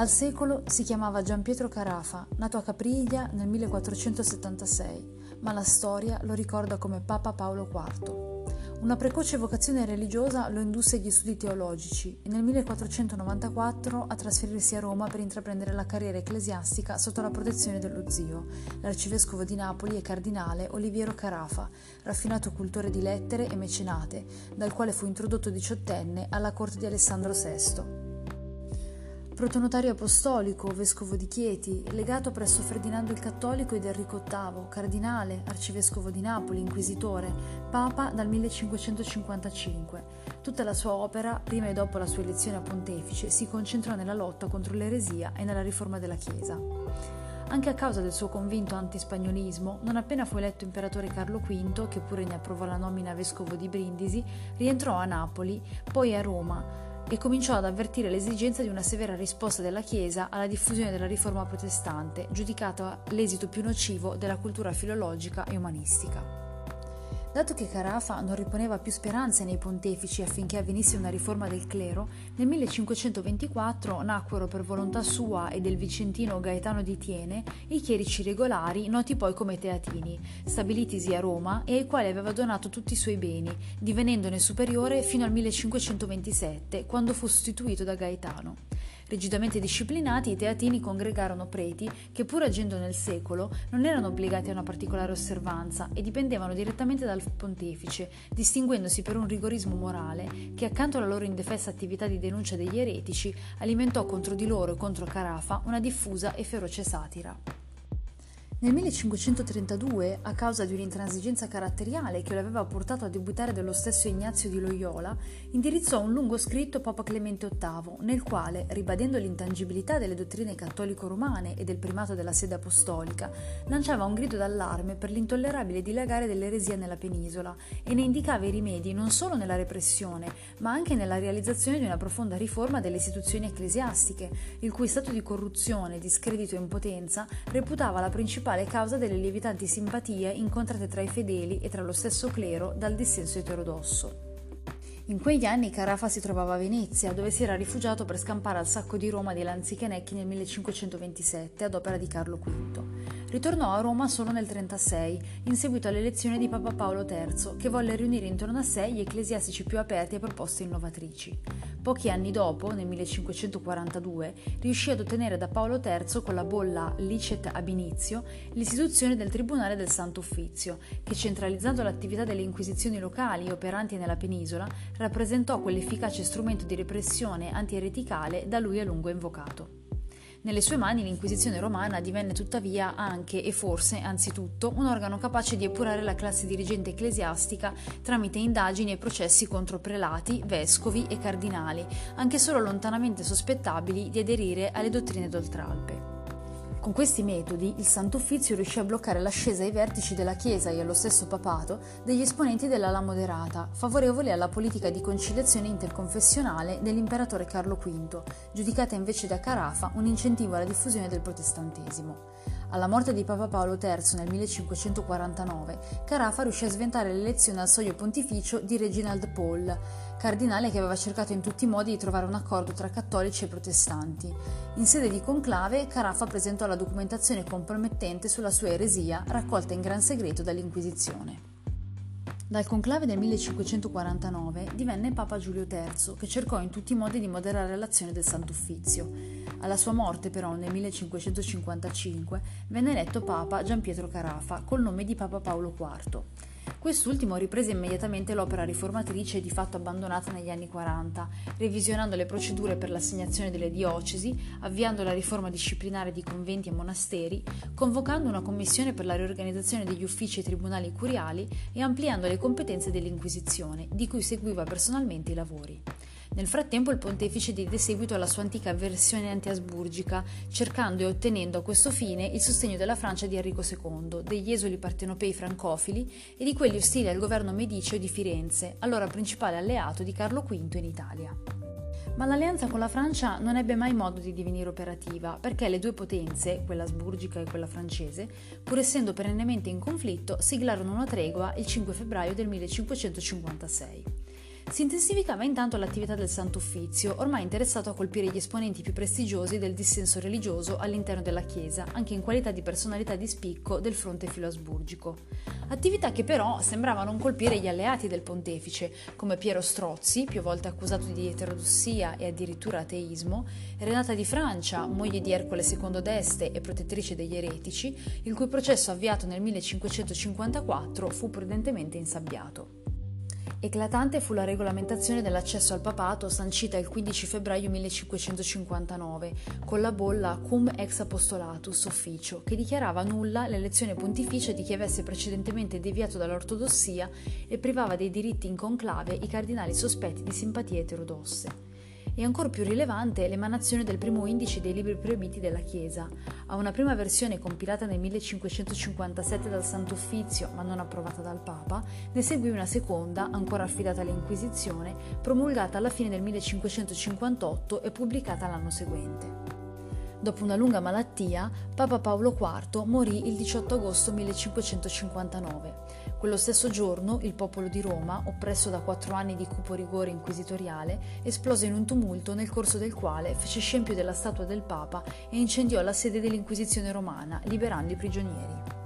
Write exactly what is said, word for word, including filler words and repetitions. Al secolo si chiamava Gian Pietro Carafa, nato a Capriglia nel millequattrocentosettantasei, ma la storia lo ricorda come Papa Paolo quarto. Una precoce vocazione religiosa lo indusse agli studi teologici e nel millequattrocentonovantaquattro a trasferirsi a Roma per intraprendere la carriera ecclesiastica sotto la protezione dello zio, l'arcivescovo di Napoli e cardinale Oliviero Carafa, raffinato cultore di lettere e mecenate, dal quale fu introdotto diciottenne alla corte di Alessandro sesto. Protonotario apostolico, vescovo di Chieti, legato presso Ferdinando il Cattolico ed Enrico ottavo, cardinale, arcivescovo di Napoli, inquisitore, papa dal millecinquecentocinquantacinque. Tutta la sua opera, prima e dopo la sua elezione a pontefice, si concentrò nella lotta contro l'eresia e nella riforma della Chiesa. Anche a causa del suo convinto antispagnolismo, non appena fu eletto imperatore Carlo V, che pure ne approvò la nomina vescovo di Brindisi, rientrò a Napoli, poi a Roma, e cominciò ad avvertire l'esigenza di una severa risposta della Chiesa alla diffusione della riforma protestante, giudicata l'esito più nocivo della cultura filologica e umanistica. Dato che Carafa non riponeva più speranze nei pontefici affinché avvenisse una riforma del clero, nel millecinquecentoventiquattro nacquero per volontà sua e del vicentino Gaetano di Tiene i chierici regolari, noti poi come teatini, stabilitisi a Roma e ai quali aveva donato tutti i suoi beni, divenendone superiore fino al millecinquecentoventisette, quando fu sostituito da Gaetano. Rigidamente disciplinati, i teatini congregarono preti che, pur agendo nel secolo, non erano obbligati a una particolare osservanza e dipendevano direttamente dal pontefice, distinguendosi per un rigorismo morale che, accanto alla loro indefessa attività di denuncia degli eretici, alimentò contro di loro e contro Carafa una diffusa e feroce satira. Nel millecinquecentotrentadue, a causa di un'intransigenza caratteriale che lo aveva portato a debuttare dello stesso Ignazio di Loyola, indirizzò un lungo scritto a Papa Clemente ottavo, nel quale, ribadendo l'intangibilità delle dottrine cattolico-romane e del primato della sede apostolica, lanciava un grido d'allarme per l'intollerabile dilagare dell'eresia nella penisola e ne indicava i rimedi non solo nella repressione, ma anche nella realizzazione di una profonda riforma delle istituzioni ecclesiastiche, il cui stato di corruzione, discredito e impotenza reputava la principale causa delle lievitanti simpatie incontrate tra i fedeli e tra lo stesso clero dal dissenso eterodosso. In quegli anni Carafa si trovava a Venezia, dove si era rifugiato per scampare al sacco di Roma dei Lanzichenecchi nel millecinquecentoventisette ad opera di Carlo V. Ritornò a Roma solo nel trentasei, in seguito all'elezione di Papa Paolo terzo, che volle riunire intorno a sé gli ecclesiastici più aperti a proposte innovatrici. Pochi anni dopo, nel millecinquecentoquarantadue, riuscì ad ottenere da Paolo terzo, con la bolla Licet ab initio, l'istituzione del Tribunale del Santo Uffizio, che, centralizzando l'attività delle inquisizioni locali operanti nella penisola, rappresentò quell'efficace strumento di repressione antiereticale da lui a lungo invocato. Nelle sue mani l'Inquisizione romana divenne tuttavia anche e forse, anzitutto, un organo capace di epurare la classe dirigente ecclesiastica tramite indagini e processi contro prelati, vescovi e cardinali, anche solo lontanamente sospettabili di aderire alle dottrine d'oltralpe. Con questi metodi il Santo Uffizio riuscì a bloccare l'ascesa ai vertici della Chiesa e allo stesso papato degli esponenti dell'ala moderata, favorevoli alla politica di conciliazione interconfessionale dell'imperatore Carlo V, giudicata invece da Carafa un incentivo alla diffusione del protestantesimo. Alla morte di Papa Paolo terzo nel millecinquecentoquarantanove, Carafa riuscì a sventare l'elezione al soglio pontificio di Reginald Pole, cardinale che aveva cercato in tutti i modi di trovare un accordo tra cattolici e protestanti. In sede di conclave, Carafa presentò la documentazione compromettente sulla sua eresia, raccolta in gran segreto dall'Inquisizione. Dal conclave del millecinquecentoquarantanove divenne Papa Giulio terzo, che cercò in tutti i modi di moderare l'azione del Santo Uffizio. Alla sua morte, però, nel millecinquecentocinquantacinque, venne eletto Papa Gian Pietro Carafa, col nome di Papa Paolo quarto. Quest'ultimo riprese immediatamente l'opera riformatrice di fatto abbandonata negli anni quaranta, revisionando le procedure per l'assegnazione delle diocesi, avviando la riforma disciplinare di conventi e monasteri, convocando una commissione per la riorganizzazione degli uffici e tribunali curiali e ampliando le competenze dell'Inquisizione, di cui seguiva personalmente i lavori. Nel frattempo il pontefice diede seguito alla sua antica avversione anti-asburgica, cercando e ottenendo a questo fine il sostegno della Francia di Enrico secondo, degli esuli partenopei francofili e di quelli ostili al governo mediceo di Firenze, allora principale alleato di Carlo V in Italia. Ma l'alleanza con la Francia non ebbe mai modo di divenire operativa, perché le due potenze, quella asburgica e quella francese, pur essendo perennemente in conflitto, siglarono una tregua il cinque febbraio del millecinquecentocinquantasei. Si intensificava intanto l'attività del Santo Uffizio, ormai interessato a colpire gli esponenti più prestigiosi del dissenso religioso all'interno della Chiesa, anche in qualità di personalità di spicco del fronte filoasburgico. Attività che però sembrava non colpire gli alleati del pontefice, come Piero Strozzi, più volte accusato di eterodossia e addirittura ateismo, Renata di Francia, moglie di Ercole secondo d'Este e protettrice degli eretici, il cui processo avviato nel millecinquecentocinquantaquattro fu prudentemente insabbiato. Eclatante fu la regolamentazione dell'accesso al papato sancita il quindici febbraio millecinquecentocinquantanove con la bolla Cum ex apostolatus officio, che dichiarava nulla l'elezione pontificia di chi avesse precedentemente deviato dall'ortodossia e privava dei diritti in conclave i cardinali sospetti di simpatie eterodosse. E ancor più rilevante l'emanazione del primo indice dei libri proibiti della Chiesa. A una prima versione compilata nel millecinquecentocinquantasette dal Santo Uffizio, ma non approvata dal Papa, ne seguì una seconda, ancora affidata all'Inquisizione, promulgata alla fine del millecinquecentocinquantotto e pubblicata l'anno seguente. Dopo una lunga malattia, Papa Paolo quarto morì il diciotto agosto millecinquecentocinquantanove. Quello stesso giorno il popolo di Roma, oppresso da quattro anni di cupo rigore inquisitoriale, esplose in un tumulto nel corso del quale fece scempio della statua del Papa e incendiò la sede dell'Inquisizione romana, liberando i prigionieri.